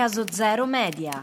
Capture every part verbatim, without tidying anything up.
Caso Zero Media.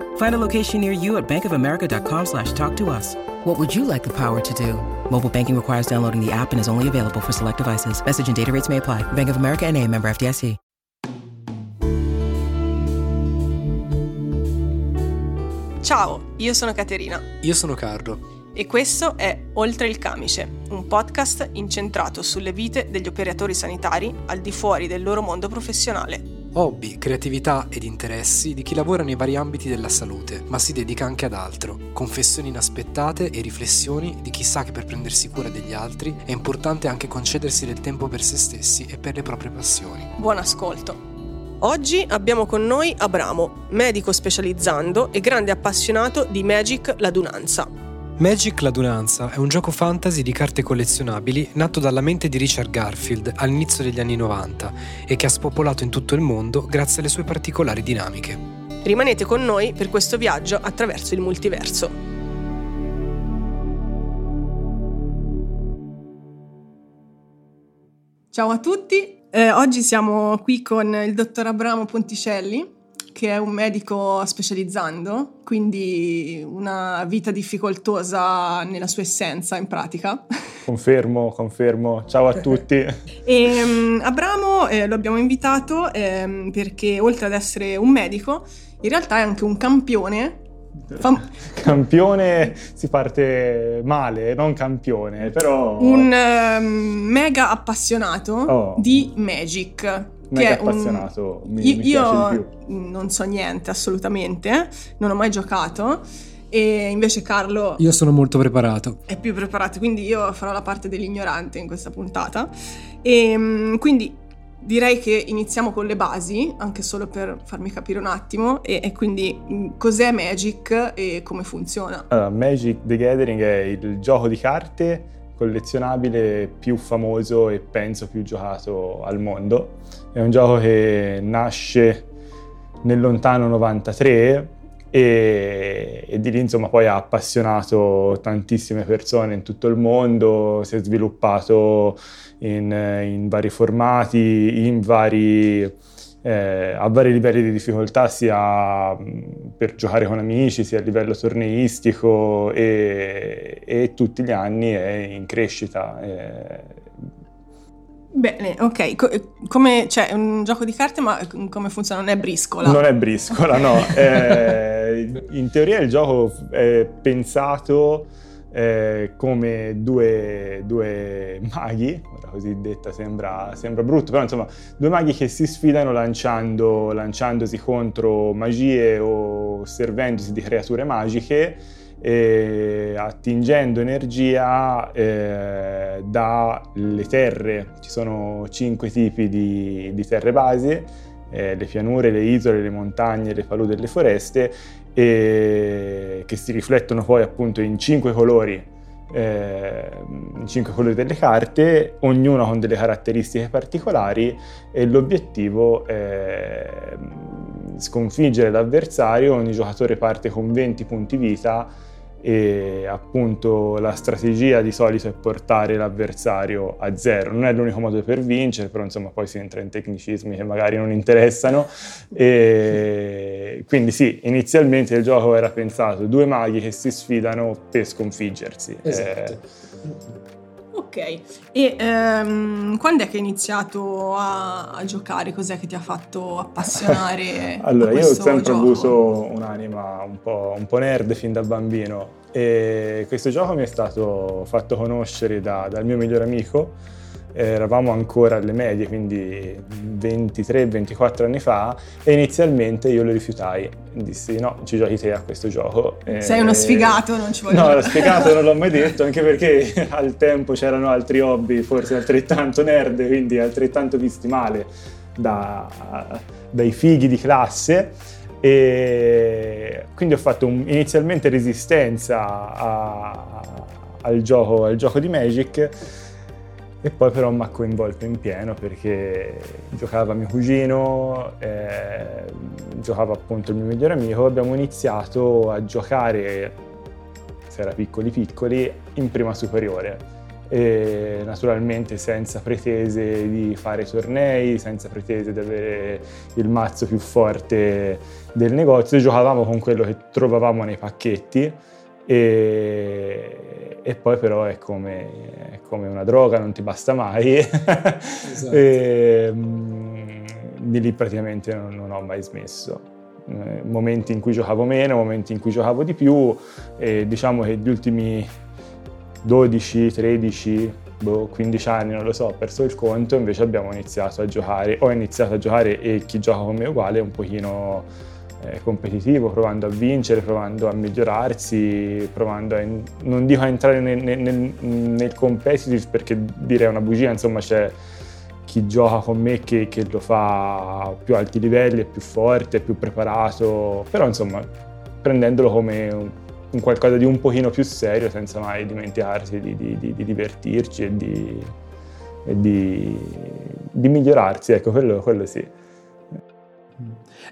Find a location near you at bankofamerica.com slash talk to us. What would you like the power to do? Mobile banking requires downloading the app and is only available for select devices. Message and data rates may apply. Bank of America N A, member F D I C. Ciao, io sono Caterina. Io sono Carlo. E questo è Oltre il camice, un podcast incentrato sulle vite degli operatori sanitari al di fuori del loro mondo professionale. Hobby, creatività ed interessi di chi lavora nei vari ambiti della salute, ma si dedica anche ad altro. Confessioni inaspettate e riflessioni di chi sa che per prendersi cura degli altri è importante anche concedersi del tempo per se stessi e per le proprie passioni. Buon ascolto! Oggi abbiamo con noi Abramo, medico specializzando e grande appassionato di Magic L'Adunanza. Magic L'Adunanza è un gioco fantasy di carte collezionabili nato dalla mente di Richard Garfield all'inizio degli anni novanta e che ha spopolato in tutto il mondo grazie alle sue particolari dinamiche. Rimanete con noi per questo viaggio attraverso il multiverso. Ciao a tutti, eh, oggi siamo qui con il dottor Abramo Ponticelli, che è un medico specializzando, quindi una vita difficoltosa nella sua essenza, in pratica. Confermo, confermo. Ciao a tutti. E, um, Abramo eh, lo abbiamo invitato eh, perché oltre ad essere un medico, in realtà è anche un campione. Fam- campione si parte male, non campione, però... Un um, mega appassionato oh. di Magic. Che è appassionato, un... mi, io, mi piace io di più. Non so niente assolutamente, non ho mai giocato e invece Carlo... Io sono molto preparato. È più preparato, quindi io farò la parte dell'ignorante in questa puntata. E quindi direi che iniziamo con le basi, anche solo per farmi capire un attimo, e, e quindi cos'è Magic e come funziona. Allora, Magic the Gathering è il gioco di carte collezionabile più famoso e penso più giocato al mondo. È un gioco che nasce nel lontano novantatré e, e di lì insomma poi ha appassionato tantissime persone in tutto il mondo, si è sviluppato in, in vari formati, in vari, eh, a vari livelli di difficoltà, sia per giocare con amici, sia a livello torneistico e, e tutti gli anni è in crescita. Eh, Bene, ok. Co- come, cioè, è un gioco di carte, ma come funziona? Non è briscola? Non è briscola, no. eh, in teoria il gioco è pensato eh, come due, due maghi, ora così detta sembra, sembra brutto, però insomma, due maghi che si sfidano lanciando, lanciandosi contro magie o servendosi di creature magiche e attingendo energia eh, dalle terre. Ci sono cinque tipi di, di terre base, eh, le pianure, le isole, le montagne, le paludi e le foreste, e che si riflettono poi appunto in cinque colori, eh, in cinque colori delle carte, ognuno con delle caratteristiche particolari, e l'obiettivo è sconfiggere l'avversario. Ogni giocatore parte con venti punti vita e appunto la strategia di solito è portare l'avversario a zero. Non è l'unico modo per vincere, però insomma poi si entra in tecnicismi che magari non interessano. E quindi sì, inizialmente il gioco era pensato due maghi che si sfidano per sconfiggersi. Esatto. Eh, Ok, e um, quando è che hai iniziato a, a giocare? Cos'è che ti ha fatto appassionare? Allora, io ho sempre gioco? avuto un'anima un po', un po' nerd fin da bambino. E questo gioco mi è stato fatto conoscere da, dal mio migliore amico, eh, eravamo ancora alle medie, quindi ventitré ventiquattro anni fa, e inizialmente io lo rifiutai, dissi no, ci giochi te a questo gioco. Sei e... uno sfigato, non ci voglio No, lo sfigato non l'ho mai detto, anche perché al tempo c'erano altri hobby, forse altrettanto nerd, quindi altrettanto visti male da, dai fighi di classe. E quindi ho fatto un, inizialmente resistenza a, a, al, gioco, al gioco di Magic, e poi però mi ha coinvolto in pieno perché giocava mio cugino, eh, giocava appunto il mio migliore amico. Abbiamo iniziato a giocare, se era piccoli piccoli, in prima superiore. E naturalmente senza pretese di fare tornei, senza pretese di avere il mazzo più forte del negozio, giocavamo con quello che trovavamo nei pacchetti, e, e poi però è come, è come una droga, non ti basta mai. Esatto. E, mh, di lì praticamente non, non ho mai smesso. Momenti in cui giocavo meno, momenti in cui giocavo di più, e diciamo che gli ultimi dodici, tredici, boh, quindici anni, non lo so, ho perso il conto, invece abbiamo iniziato a giocare, ho iniziato a giocare, e chi gioca con me è uguale, un pochino eh, competitivo, provando a vincere, provando a migliorarsi, provando a, in, non dico a entrare nel, nel, nel competitive, perché direi una bugia, insomma c'è chi gioca con me che, che lo fa a più alti livelli, è più forte, è più preparato, però insomma prendendolo come un, un qualcosa di un pochino più serio, senza mai dimenticarsi di, di, di, di divertirci e di, e di, di migliorarsi, ecco, quello, quello sì.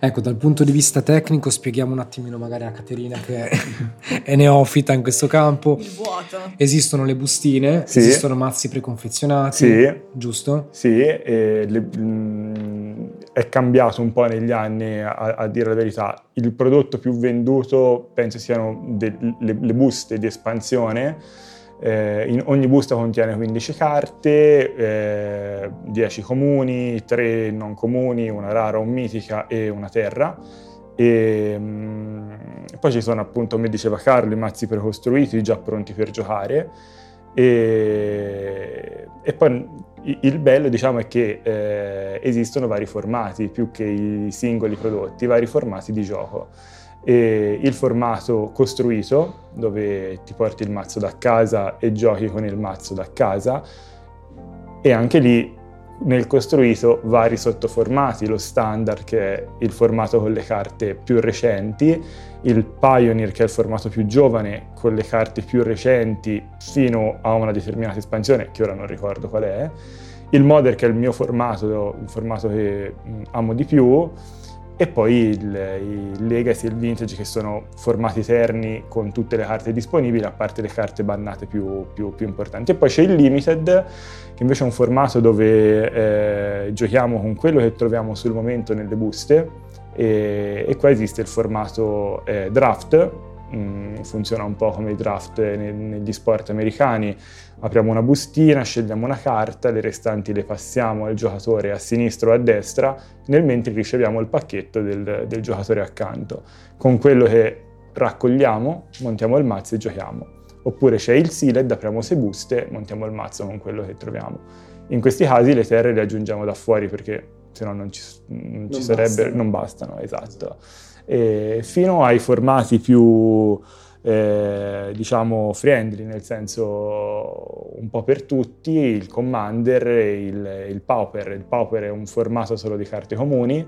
Ecco, dal punto di vista tecnico spieghiamo un attimino magari a Caterina che è neofita in questo campo. Il vuoto. Esistono le bustine, sì. Esistono mazzi preconfezionati, sì. Giusto? Sì, e le, mh, è cambiato un po' negli anni, a, a dire la verità. Il prodotto più venduto penso siano de, le, le buste di espansione. Eh, in ogni busta contiene quindici carte, eh, dieci comuni, tre non comuni, una rara, un mitica e una terra. E, mh, poi ci sono, appunto, come diceva Carlo, i mazzi precostruiti già pronti per giocare. E, e poi il bello, diciamo, è che eh, esistono vari formati, più che i singoli prodotti, vari formati di gioco. E il formato costruito, dove ti porti il mazzo da casa e giochi con il mazzo da casa, e anche lì nel costruito vari sottoformati, lo standard che è il formato con le carte più recenti, il Pioneer che è il formato più giovane con le carte più recenti fino a una determinata espansione che ora non ricordo qual è, il Modern che è il mio formato, il formato che amo di più, e poi il, il Legacy e il Vintage che sono formati eterni con tutte le carte disponibili, a parte le carte bannate più, più, più importanti. E poi c'è il Limited, che invece è un formato dove eh, giochiamo con quello che troviamo sul momento nelle buste, e, e qua esiste il formato eh, Draft, mm, funziona un po' come i draft ne, negli sport americani. Apriamo una bustina, scegliamo una carta, le restanti le passiamo al giocatore a sinistra o a destra, nel mentre riceviamo il pacchetto del, del giocatore accanto. Con quello che raccogliamo, montiamo il mazzo e giochiamo. Oppure c'è il Sealed, apriamo sei buste, montiamo il mazzo con quello che troviamo. In questi casi le terre le aggiungiamo da fuori, perché sennò non ci, non non ci sarebbero, non bastano, esatto. E fino ai formati più... Eh, diciamo friendly, nel senso un po' per tutti, il Commander e il, il Pauper. Il Pauper è un formato solo di carte comuni,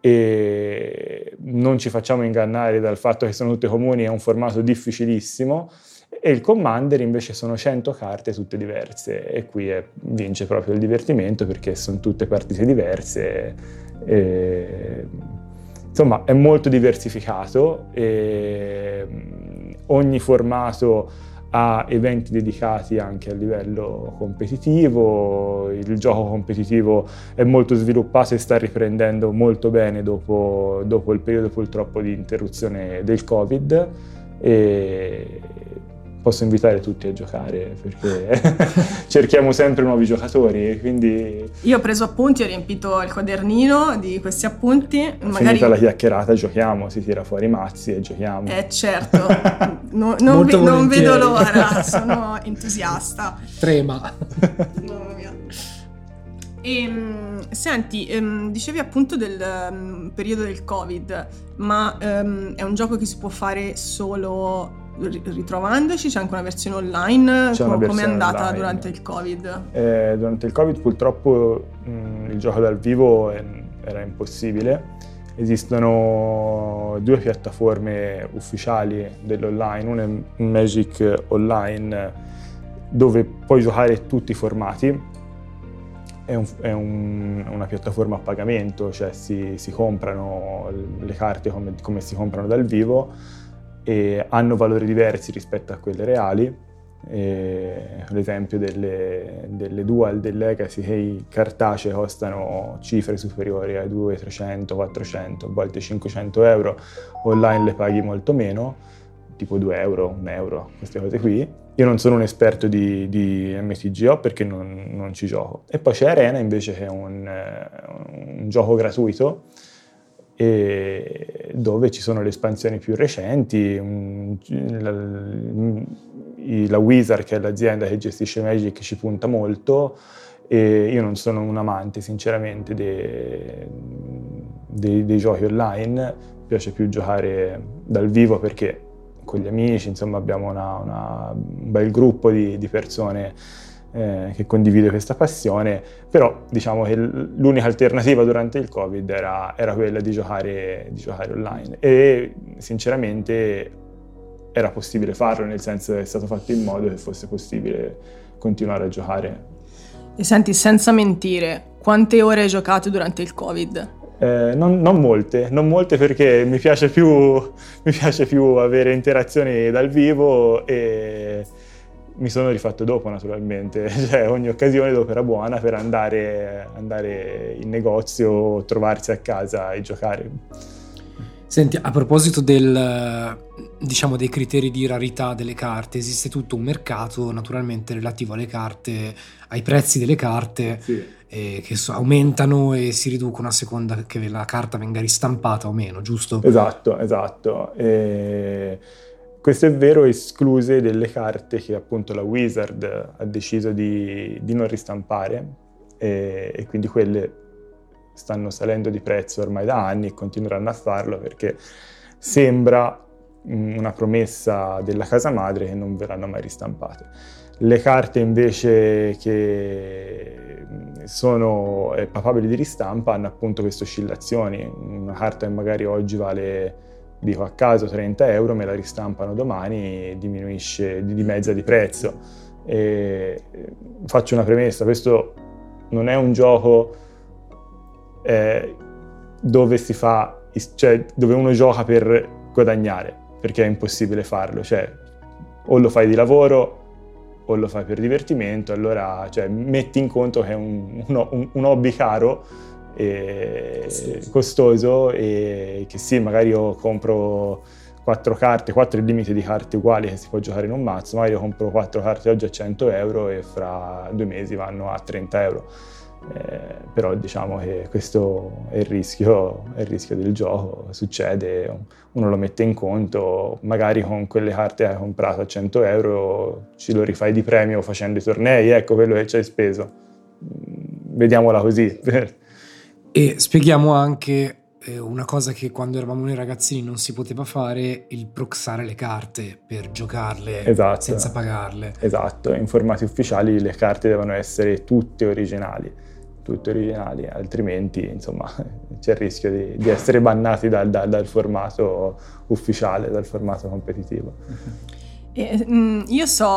e non ci facciamo ingannare dal fatto che sono tutte comuni, è un formato difficilissimo, e il Commander invece sono cento carte tutte diverse, e qui è, vince proprio il divertimento, perché sono tutte partite diverse, e, insomma è molto diversificato, e ogni formato ha eventi dedicati anche a livello competitivo. Il gioco competitivo è molto sviluppato e sta riprendendo molto bene dopo, dopo il periodo purtroppo di interruzione del Covid, e posso invitare tutti a giocare, perché cerchiamo sempre nuovi giocatori, quindi... Io ho preso appunti, ho riempito il quadernino di questi appunti. Magari... Finita la chiacchierata giochiamo, si tira fuori i mazzi e giochiamo. Eh certo, no, non, vi, non vedo l'ora, sono entusiasta. Trema. Mamma mia. E, senti, dicevi appunto del periodo del Covid, ma è un gioco che si può fare solo... ritrovandoci? C'è anche una versione online? Come è andata online durante il Covid? Eh, durante il Covid purtroppo mh, il gioco dal vivo è, era impossibile. Esistono due piattaforme ufficiali dell'online, una è Magic Online dove puoi giocare tutti i formati, è, un, è un, una piattaforma a pagamento, cioè si, si comprano le carte come, come si comprano dal vivo e hanno valori diversi rispetto a quelle reali, e, ad esempio delle, delle dual, del legacy che i cartacei costano cifre superiori ai duecento, trecento, quattrocento, a volte cinquecento euro, online le paghi molto meno, tipo due euro, un euro, queste cose qui. Io non sono un esperto di, di M T G O perché non, non ci gioco. E poi c'è Arena invece che è un, un gioco gratuito, e dove ci sono le espansioni più recenti, la, la Wizard, che è l'azienda che gestisce Magic, ci punta molto, e io non sono un amante sinceramente dei, dei, dei giochi online, mi piace più giocare dal vivo perché con gli amici, insomma, abbiamo una, una, un bel gruppo di, di persone Eh, che condivide questa passione, però diciamo che l'unica alternativa durante il Covid era, era quella di giocare, di giocare online, e sinceramente era possibile farlo, nel senso è stato fatto in modo che fosse possibile continuare a giocare. E senti, senza mentire, quante ore hai giocato durante il Covid? Eh, non, non molte, non molte perché mi piace più, mi piace più avere interazioni dal vivo, e mi sono rifatto dopo naturalmente, cioè ogni occasione dopo era buona per andare, andare in negozio, trovarsi a casa e giocare. Senti, a proposito del, diciamo, dei criteri di rarità delle carte, esiste tutto un mercato naturalmente relativo alle carte, ai prezzi delle carte, sì, eh, che so, aumentano e si riducono a seconda che la carta venga ristampata o meno, giusto? Esatto, esatto. E... questo è vero, escluse delle carte che appunto la Wizard ha deciso di, di non ristampare, e, e quindi quelle stanno salendo di prezzo ormai da anni e continueranno a farlo perché sembra una promessa della casa madre che non verranno mai ristampate. Le carte invece che sono papabili di ristampa hanno appunto queste oscillazioni, una carta che magari oggi vale, dico a caso, trenta euro, me la ristampano domani e diminuisce di mezza di prezzo. E faccio una premessa, questo non è un gioco eh, dove si fa, cioè dove uno gioca per guadagnare, perché è impossibile farlo, cioè o lo fai di lavoro o lo fai per divertimento, allora cioè, metti in conto che è un, un, un hobby caro, E costoso. costoso e che sì, magari io compro quattro carte, quattro è il limite di carte uguali che si può giocare in un mazzo, magari io compro quattro carte oggi a cento euro e fra due mesi vanno a trenta euro, eh, però diciamo che questo è il rischio, è il rischio del gioco, succede, uno lo mette in conto, magari con quelle carte che hai comprato a cento euro ci lo rifai di premio facendo i tornei, ecco quello che ci hai speso, vediamola così. E spieghiamo anche eh, una cosa che quando eravamo noi ragazzini non si poteva fare, il proxare le carte per giocarle, esatto, senza pagarle. Esatto, in formati ufficiali le carte devono essere tutte originali, tutte originali, altrimenti insomma c'è il rischio di, di essere bannati dal, dal, dal formato ufficiale, dal formato competitivo. Eh, io so,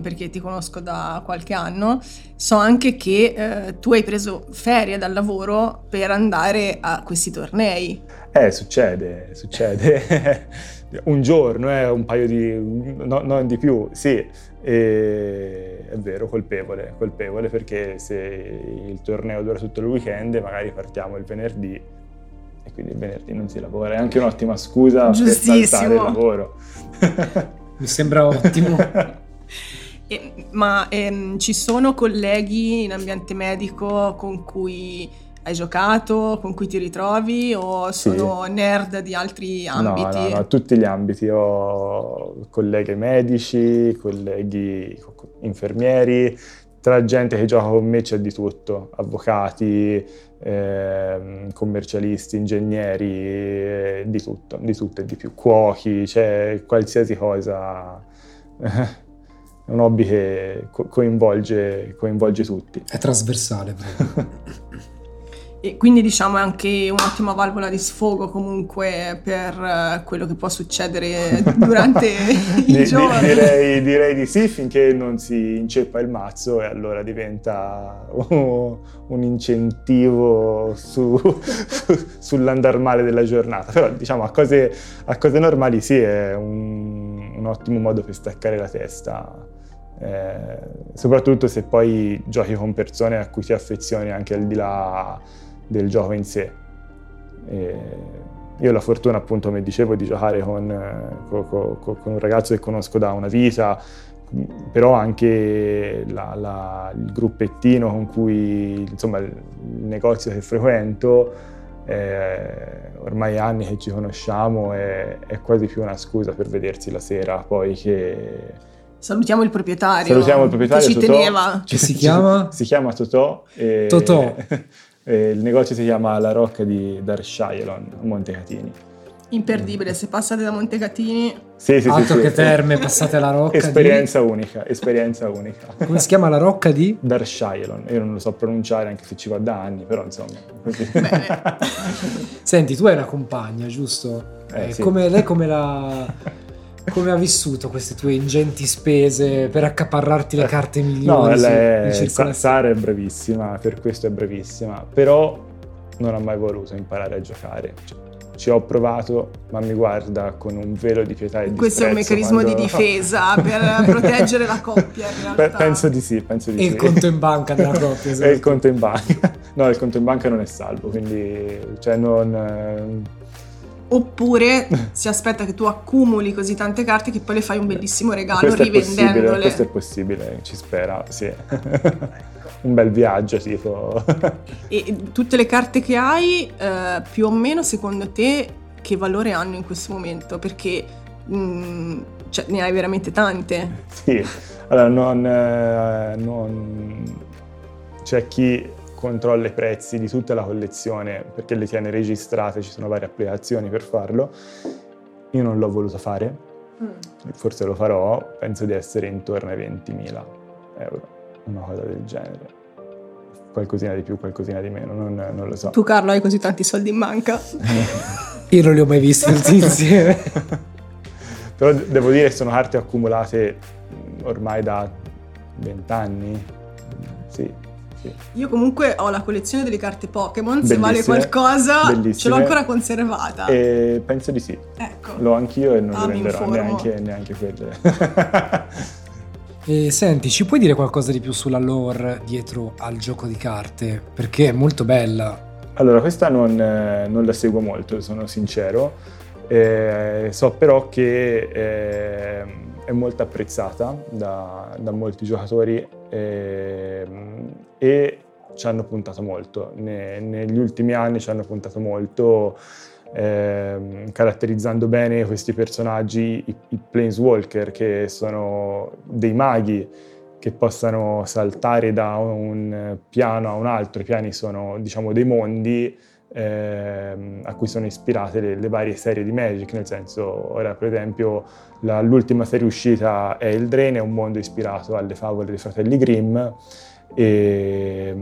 perché ti conosco da qualche anno, so anche che eh, tu hai preso ferie dal lavoro per andare a questi tornei. Eh, succede, succede. Un giorno, eh, un paio di... No, non di più, sì. E, è vero, colpevole, colpevole, perché se il torneo dura tutto il weekend, magari partiamo il venerdì e quindi il venerdì non si lavora. È anche un'ottima scusa per saltare il lavoro. mi sembra ottimo. E, ma ehm, ci sono colleghi in ambiente medico con cui hai giocato, con cui ti ritrovi, o sono sì. nerd di altri ambiti? No, no, no, tutti gli ambiti. Ho colleghi medici, colleghi infermieri, tra gente che gioca con me c'è di tutto, avvocati, eh, commercialisti, ingegneri, eh, di tutto, di tutto e di più, cuochi, c'è qualsiasi cosa. È un hobby che co- coinvolge, coinvolge tutti. È trasversale proprio. E quindi diciamo è anche un'ottima valvola di sfogo comunque per quello che può succedere durante i giorni. Direi, direi di sì, finché non si inceppa il mazzo, e allora diventa un, un incentivo su, su, sull'andar male della giornata. Però diciamo a cose, a cose normali sì, è un, un ottimo modo per staccare la testa. Eh, soprattutto se poi giochi con persone a cui ti affezioni anche al di là del gioco in sé. E io ho la fortuna, appunto, come dicevo, di giocare con, con, con, con un ragazzo che conosco da una vita, però anche la, la, il gruppettino con cui, insomma, il negozio che frequento, eh, ormai anni che ci conosciamo, è, è quasi più una scusa per vedersi la sera poi che... Salutiamo il proprietario. Salutiamo il proprietario che ci Totò. Teneva. Che si chiama? Si chiama Totò. E Totò. E il negozio si chiama La Rocca di Darsha-Yelon, a Montecatini. Imperdibile, se passate da Montecatini. Sì, sì, altro sì, che sì, terme, sì. Passate alla Rocca. Esperienza di... unica, esperienza unica. Come si chiama la Rocca di? Darsha-Yelon. Io non lo so pronunciare, anche se ci va da anni, però insomma. Bene. Senti, tu hai una compagna, giusto? Eh, eh, sì. Come lei, come la... Come ha vissuto queste tue ingenti spese per accaparrarti le carte migliori? No, lei, Sara è brevissima, per questo è brevissima, però non ha mai voluto imparare a giocare. Cioè, ci ho provato, ma mi guarda con un velo di pietà e di questo è un meccanismo quando... di difesa per proteggere la coppia, in realtà. Penso di sì, penso di e sì. E il conto in banca della coppia. Esatto. E il conto in banca. No, il conto in banca non è salvo, quindi cioè non... Oppure si aspetta che tu accumuli così tante carte che poi le fai un bellissimo regalo rivendendole. Questo è possibile, ci spera, sì. Un bel viaggio tipo. E tutte le carte che hai, eh, più o meno secondo te che valore hanno in questo momento? Perché mh, cioè, ne hai veramente tante. Sì, allora non, eh, non... c'è chi controlla i prezzi di tutta la collezione perché le tiene registrate, ci sono varie applicazioni per farlo. Io non l'ho voluto fare, mm. forse lo farò, penso di essere intorno ai ventimila euro, una cosa del genere. Qualcosina di più, qualcosina di meno, non, non lo so. Tu Carlo hai così tanti soldi in banca? Io non li ho mai visti tutti insieme. Però devo dire che sono carte accumulate ormai da vent'anni, sì. Sì. Io comunque ho la collezione delle carte Pokémon, se vale qualcosa bellissime. Ce l'ho ancora conservata. E penso di sì. Ecco. L'ho anch'io e non ah, lo venderò neanche, neanche quelle. E senti, ci puoi dire qualcosa di più sulla lore dietro al gioco di carte? Perché è molto bella. Allora, questa non, non la seguo molto, sono sincero. Eh, so però che eh, è molto apprezzata da, da molti giocatori e, e ci hanno puntato molto, ne, negli ultimi anni ci hanno puntato molto eh, caratterizzando bene questi personaggi, i, i planeswalker, che sono dei maghi che possano saltare da un piano a un altro. I piani sono, diciamo, dei mondi Ehm, a cui sono ispirate le, le varie serie di Magic, nel senso, ora per esempio la, l'ultima serie uscita è Eldraine, è un mondo ispirato alle favole dei fratelli Grimm, e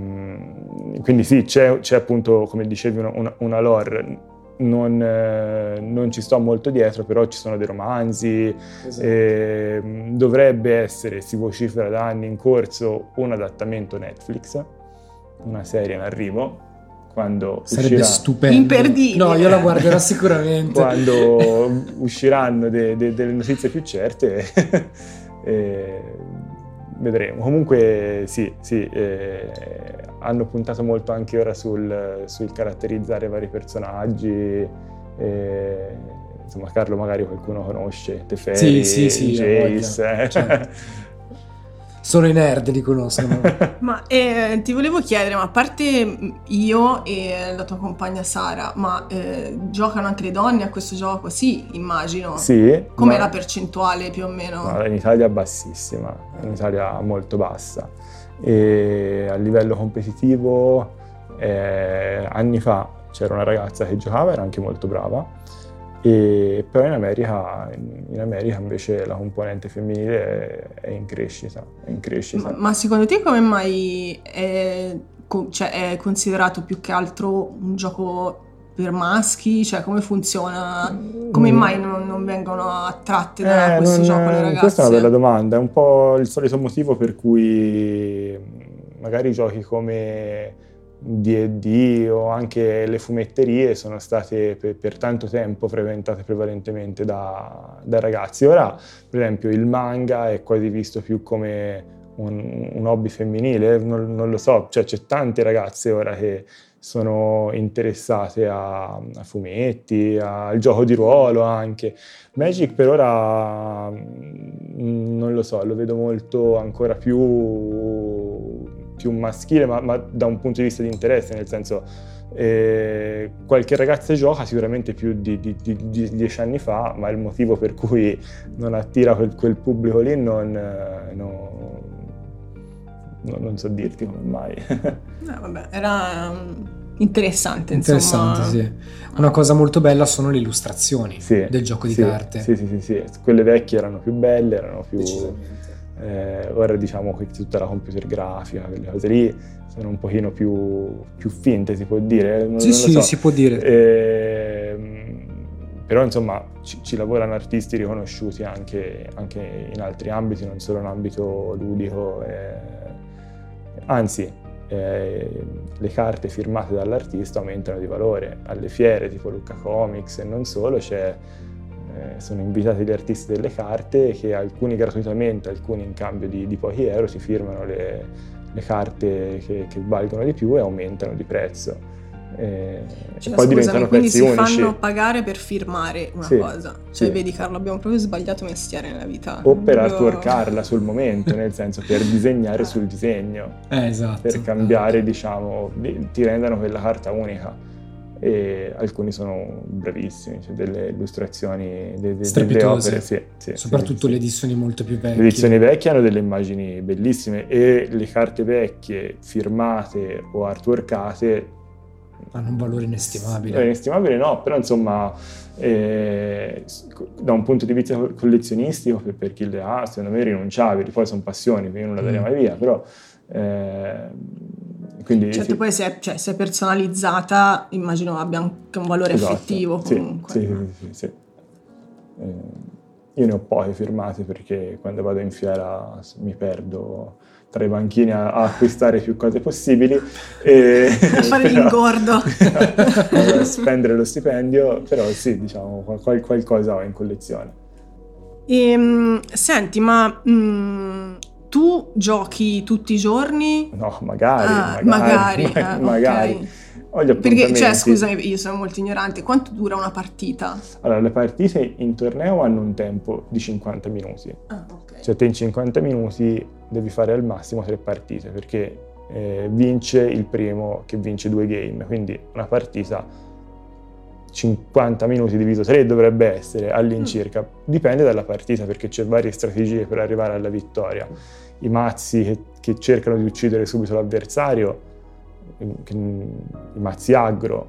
quindi sì, c'è, c'è appunto, come dicevi, una, una, una lore. Non, eh, non ci sto molto dietro, però ci sono dei romanzi, esatto. eh, dovrebbe essere, si vocifera da anni in corso, un adattamento Netflix, una serie in arrivo. Quando sarebbe uscirà... stupendo. Imperdibile. No, io la guarderò sicuramente. Quando usciranno de, de, delle notizie più certe, eh, vedremo. Comunque sì, sì eh, hanno puntato molto anche ora sul, sul caratterizzare vari personaggi, eh, insomma Carlo magari qualcuno conosce, Teferi, sì, sì, sì, Jace, eh. Certo. Solo i nerd li conoscono. Ma eh, ti volevo chiedere, ma a parte io e la tua compagna Sara, ma eh, giocano anche le donne a questo gioco? Sì, immagino. Sì. Com'è ma... la percentuale più o meno? No, in Italia bassissima, in Italia molto bassa. E a livello competitivo eh, anni fa c'era una ragazza che giocava, era anche molto brava. E però in America, in America invece la componente femminile è in crescita, è in crescita. Ma, ma secondo te come mai è, cioè, è considerato più che altro un gioco per maschi? Cioè come funziona? Come mai non, non vengono attratte da eh, questo non, gioco le ragazze? Questa è una bella domanda, è un po' il solito motivo per cui magari giochi come D and D o anche le fumetterie sono state per, per tanto tempo frequentate prevalentemente da, da ragazzi. Ora, per esempio, il manga è quasi visto più come un, un hobby femminile, non, non lo so, cioè c'è tante ragazze ora che sono interessate a, a fumetti, al gioco di ruolo anche. Magic per ora, non lo so, lo vedo molto ancora più... più maschile, ma, ma da un punto di vista di interesse, nel senso eh, qualche ragazza gioca sicuramente più di, di, di, di dieci anni fa, ma il motivo per cui non attira quel, quel pubblico lì non, no, no, non so dirti come mai. No, vabbè, era interessante, interessante insomma. Sì. Una cosa molto bella sono le illustrazioni sì, del gioco di sì, carte. Sì, sì, sì, sì, quelle vecchie erano più belle, erano più... Eh, ora diciamo che tutta la computer grafica, quelle cose lì sono un pochino più, più finte, si può dire? Non, sì, non sì, so. Si può dire. Eh, però insomma ci, ci lavorano artisti riconosciuti anche, anche in altri ambiti, non solo in ambito ludico. Eh. Anzi, eh, le carte firmate dall'artista aumentano di valore. Alle fiere tipo Lucca Comics e non solo c'è... sono invitati gli artisti delle carte che alcuni gratuitamente, alcuni in cambio di, di pochi euro si firmano le, le carte che, che valgono di più e aumentano di prezzo. E, cioè, e poi scusami, diventano prezzi unici. Quindi si fanno pagare per firmare una sì, cosa. Cioè sì. Vedi Carlo, abbiamo proprio sbagliato mestiere nella vita. O per artworkarla sul momento, nel senso per disegnare sul disegno. Eh, esatto. Per cambiare, ah, diciamo, ti rendano quella carta unica. E alcuni sono bravissimi, cioè delle illustrazioni de, de, delle opere sì, sì, soprattutto sì, le edizioni molto più vecchie. Le edizioni vecchie hanno delle immagini bellissime e le carte vecchie firmate o artworkate hanno un valore inestimabile. Inestimabile no, però insomma eh, da un punto di vista collezionistico per, per chi le ha secondo me rinunciabili, poi sono passioni, quindi io non la darei mai via, però eh, quindi, certo, sì. Poi se è, cioè, se è personalizzata immagino abbia anche un valore esatto. Affettivo comunque. Sì, sì, sì, sì, sì. Eh, io ne ho poche firmate perché quando vado in fiera mi perdo tra i banchini a, a acquistare più cose possibili. E, a fare però, l'ingordo. Però, a spendere lo stipendio, però sì, diciamo, qual- qualcosa ho in collezione. E, senti, ma... Mh, tu giochi tutti i giorni? No, magari, ah, magari, magari. Ma- eh, magari. Okay. Ho gli appuntamenti. Perché, cioè, scusami, io sono molto ignorante. Quanto dura una partita? Allora, le partite in torneo hanno un tempo di cinquanta minuti. Ah, ok. Cioè, te in cinquanta minuti devi fare al massimo tre partite, perché eh, vince il primo che vince due game. Quindi una partita cinquanta minuti diviso tre dovrebbe essere all'incirca, mm. Dipende dalla partita perché c'è varie strategie per arrivare alla vittoria. I mazzi che, che cercano di uccidere subito l'avversario, i, i mazzi aggro,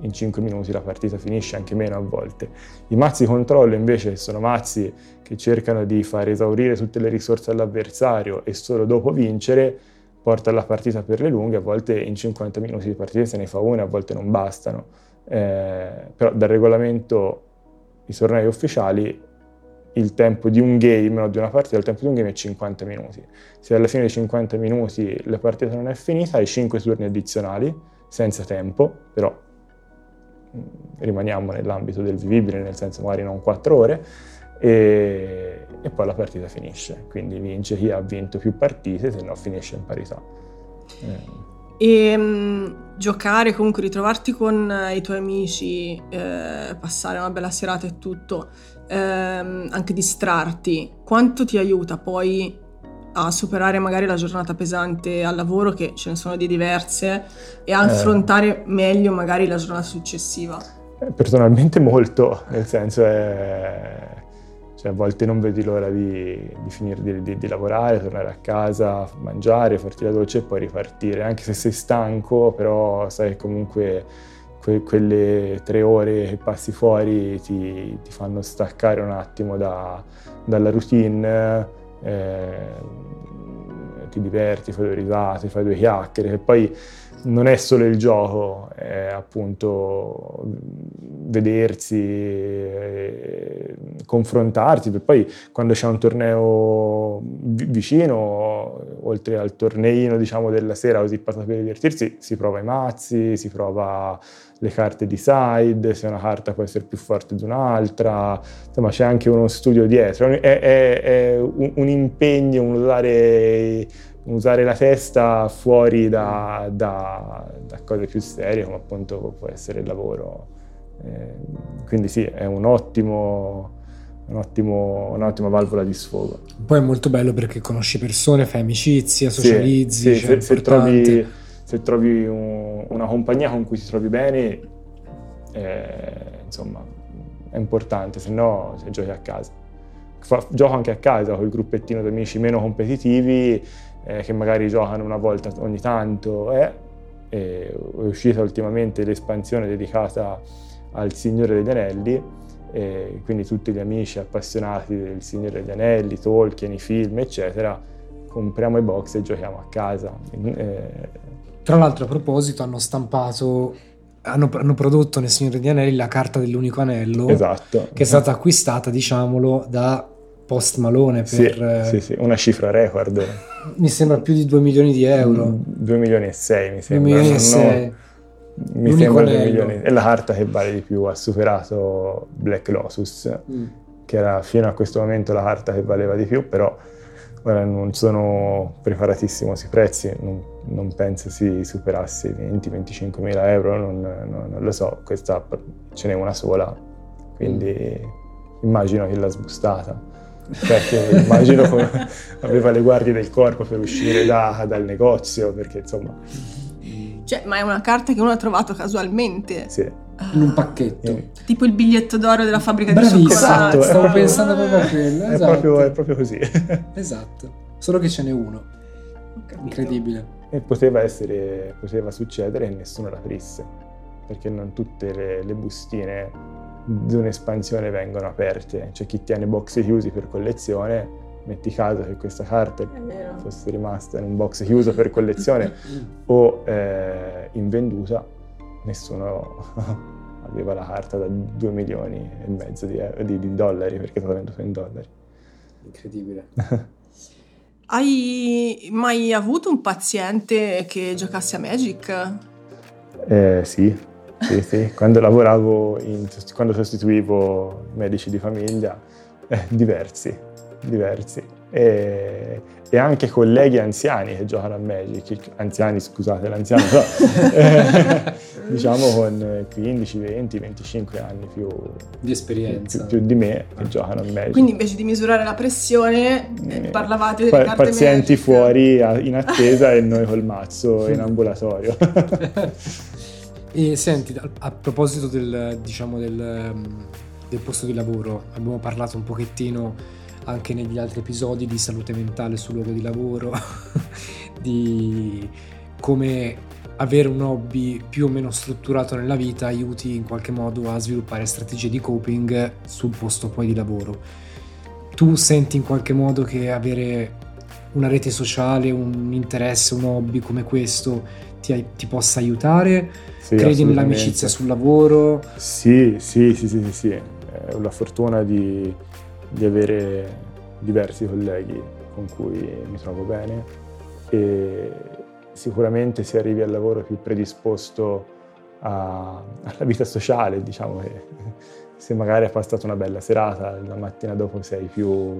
in cinque minuti la partita finisce, anche meno a volte. I mazzi controllo invece sono mazzi che cercano di far esaurire tutte le risorse all'avversario e solo dopo vincere porta la partita per le lunghe, a volte in cinquanta minuti di partita se ne fa una, a volte non bastano. Eh, però dal regolamento i tornei ufficiali il tempo di un game o di una partita, il tempo di un game è cinquanta minuti. Se alla fine dei cinquanta minuti la partita non è finita, hai cinque turni addizionali senza tempo, però rimaniamo nell'ambito del vivibile, nel senso magari non quattro ore, e, e poi la partita finisce. Quindi vince chi ha vinto più partite, se no finisce in parità. Eh. e mh, giocare, comunque ritrovarti con i tuoi amici, eh, passare una bella serata e tutto, eh, anche distrarti, quanto ti aiuta poi a superare magari la giornata pesante al lavoro, che ce ne sono di diverse, e a eh. affrontare meglio magari la giornata successiva? Personalmente molto, nel senso è... Cioè, a volte non vedi l'ora di, di finire di, di, di lavorare, tornare a casa, mangiare, farti la doccia e poi ripartire. Anche se sei stanco, però sai che comunque que, quelle tre ore che passi fuori ti, ti fanno staccare un attimo da, dalla routine, eh, ti diverti, fai due risate, fai due chiacchiere, e poi non è solo il gioco, è appunto vedersi, eh, confrontarsi, perché poi quando c'è un torneo vicino, oltre al torneino, diciamo, della sera così per divertirsi, si prova i mazzi, si prova le carte di side, se una carta può essere più forte di un'altra, insomma c'è anche uno studio dietro, è, è, è un, un impegno, un dare... usare la testa fuori da, da, da cose più serie come appunto può essere il lavoro, eh, quindi sì, è un ottimo, un ottimo, un'ottima valvola di sfogo. Poi è molto bello perché conosci persone, fai amicizia, socializzi, sì, sì, cioè se, se trovi, se trovi un, una compagnia con cui ti trovi bene, eh, insomma è importante, se no cioè, giochi a casa. Fa, gioco anche a casa col gruppettino di amici meno competitivi, Eh, che magari giocano una volta ogni tanto. Eh? E è uscita ultimamente l'espansione dedicata al Signore degli Anelli, eh, quindi tutti gli amici appassionati del Signore degli Anelli, Tolkien, i film, eccetera, compriamo i box e giochiamo a casa. Eh... Tra l'altro, a proposito, hanno stampato, hanno, hanno prodotto nel Signore degli Anelli la carta dell'unico anello, esatto, che è stata acquistata, diciamolo, da Post Malone per sì, sì, sì, una cifra record. Mi sembra più di due milioni di euro. due milioni e sei mi sembra. due milioni e sei No, mi sembra due milioni. È la carta che vale di più, ha superato Black Lotus, mm. che era fino a questo momento la carta che valeva di più, però ora non sono preparatissimo sui prezzi, non, non penso si superasse venti venticinque mila euro, non, non, non lo so, questa ce n'è una sola, quindi mm. immagino che l'ha sbustata. Perché immagino come aveva le guardie del corpo per uscire da, dal negozio, perché insomma... Cioè, ma è una carta che uno ha trovato casualmente? Sì. Ah, in un pacchetto. In... Tipo il biglietto d'oro della fabbrica Bravissimo. Di cioccolata. Esatto, stavo proprio... pensando proprio a quello. Esatto. È, proprio, è proprio così. Esatto, solo che ce n'è uno. Incredibile. E poteva essere, poteva succedere che nessuno l'aprisse, perché non tutte le, le bustine di un'espansione vengono aperte, cioè chi tiene box chiusi per collezione, metti caso che questa carta fosse rimasta in un box chiuso per collezione o eh, invenduta, nessuno aveva la carta da due milioni e mezzo di, di, di dollari, perché è stata venduta in dollari. Incredibile. Hai mai avuto un paziente che giocasse a Magic? Eh, sì. Sì, sì. Quando lavoravo, in, quando sostituivo medici di famiglia, eh, diversi, diversi. E, e anche colleghi anziani che giocano a Magic, anziani scusate, l'anziano però, eh, diciamo con quindici, venti, venticinque anni più di esperienza, più, più di me che giocano a Magic. Quindi invece di misurare la pressione, eh, parlavate delle pa- carte pazienti Magic. Fuori a, in attesa e noi col mazzo in ambulatorio. E senti, a proposito del, diciamo, del, del posto di lavoro, abbiamo parlato un pochettino anche negli altri episodi di salute mentale sul luogo di lavoro, di come avere un hobby più o meno strutturato nella vita aiuti in qualche modo a sviluppare strategie di coping sul posto poi di lavoro. Tu senti in qualche modo che avere una rete sociale, un interesse, un hobby come questo Ti, ti possa aiutare? Sì, credi nell'amicizia sul lavoro? Sì, sì, sì, sì, sì, sì. È la fortuna di, di avere diversi colleghi con cui mi trovo bene e sicuramente se arrivi al lavoro più predisposto a, alla vita sociale, diciamo che se magari hai passato una bella serata, la mattina dopo sei più,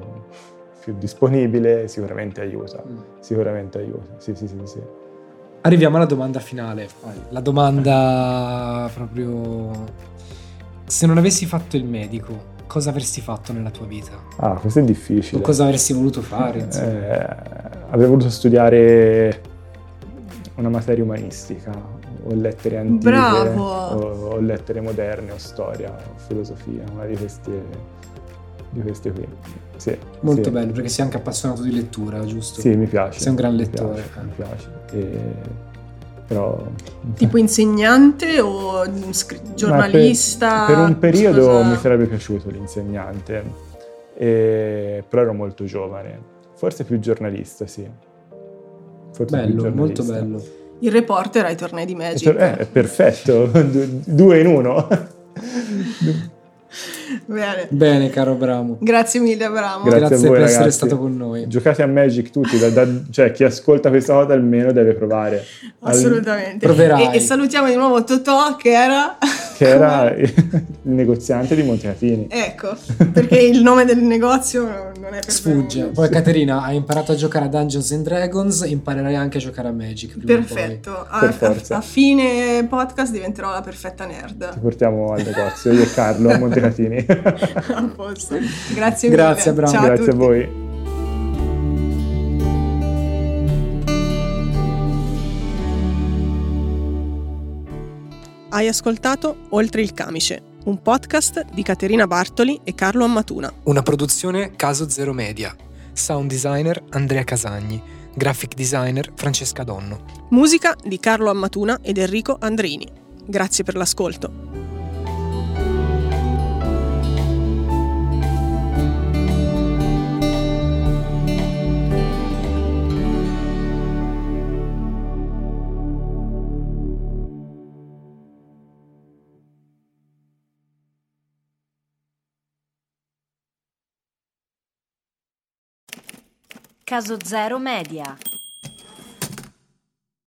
più disponibile, sicuramente aiuta, mm. sicuramente aiuta, sì, sì, sì, sì. Arriviamo alla domanda finale. La domanda proprio: se non avessi fatto il medico, cosa avresti fatto nella tua vita? Ah, questo è difficile. O cosa avresti voluto fare? Eh, avrei voluto studiare una materia umanistica, o lettere antiche, Bravo. O, o lettere moderne, o storia, o filosofia, una di queste, di queste qui. Sì, Molto sì. bello, perché sei anche appassionato di lettura, giusto? Sì, mi piace. Sei un gran lettore. Mi piace. Eh. Mi piace. E... Però... Tipo insegnante o scr- giornalista? Per, per un periodo cosa... mi sarebbe piaciuto l'insegnante, e... però ero molto giovane. Forse più giornalista, sì. Forse bello, più giornalista. Molto bello. Il reporter ai tornei di Magic. Tor- eh, perfetto, du- due in uno. Bene. Bene, caro Abramo. Grazie mille, Abramo. Grazie, Grazie voi, per ragazzi. essere stato con noi. Giocate a Magic tutti, da, da, cioè chi ascolta questa cosa almeno deve provare. Assolutamente. Al... E, e salutiamo di nuovo Totò, che era... Che era il negoziante di Montecatini. Ecco, perché il nome del negozio non è per sfugge. Poi Caterina, hai imparato a giocare a Dungeons and Dragons, imparerai anche a giocare a Magic. Perfetto. A, per forza. A, a fine podcast diventerò la perfetta nerd. Ti portiamo al negozio, io e Carlo a Montecatini. A posto. Grazie mille. Grazie, Abramo. Ciao Grazie a, a voi. Hai ascoltato Oltre il camice, un podcast di Caterina Bartoli e Carlo Ammatuna. Una produzione Caso Zero Media. Sound designer Andrea Casagni. Graphic designer Francesca Donno. Musica di Carlo Ammatuna ed Enrico Andrini. Grazie per l'ascolto. Caso Zero Media.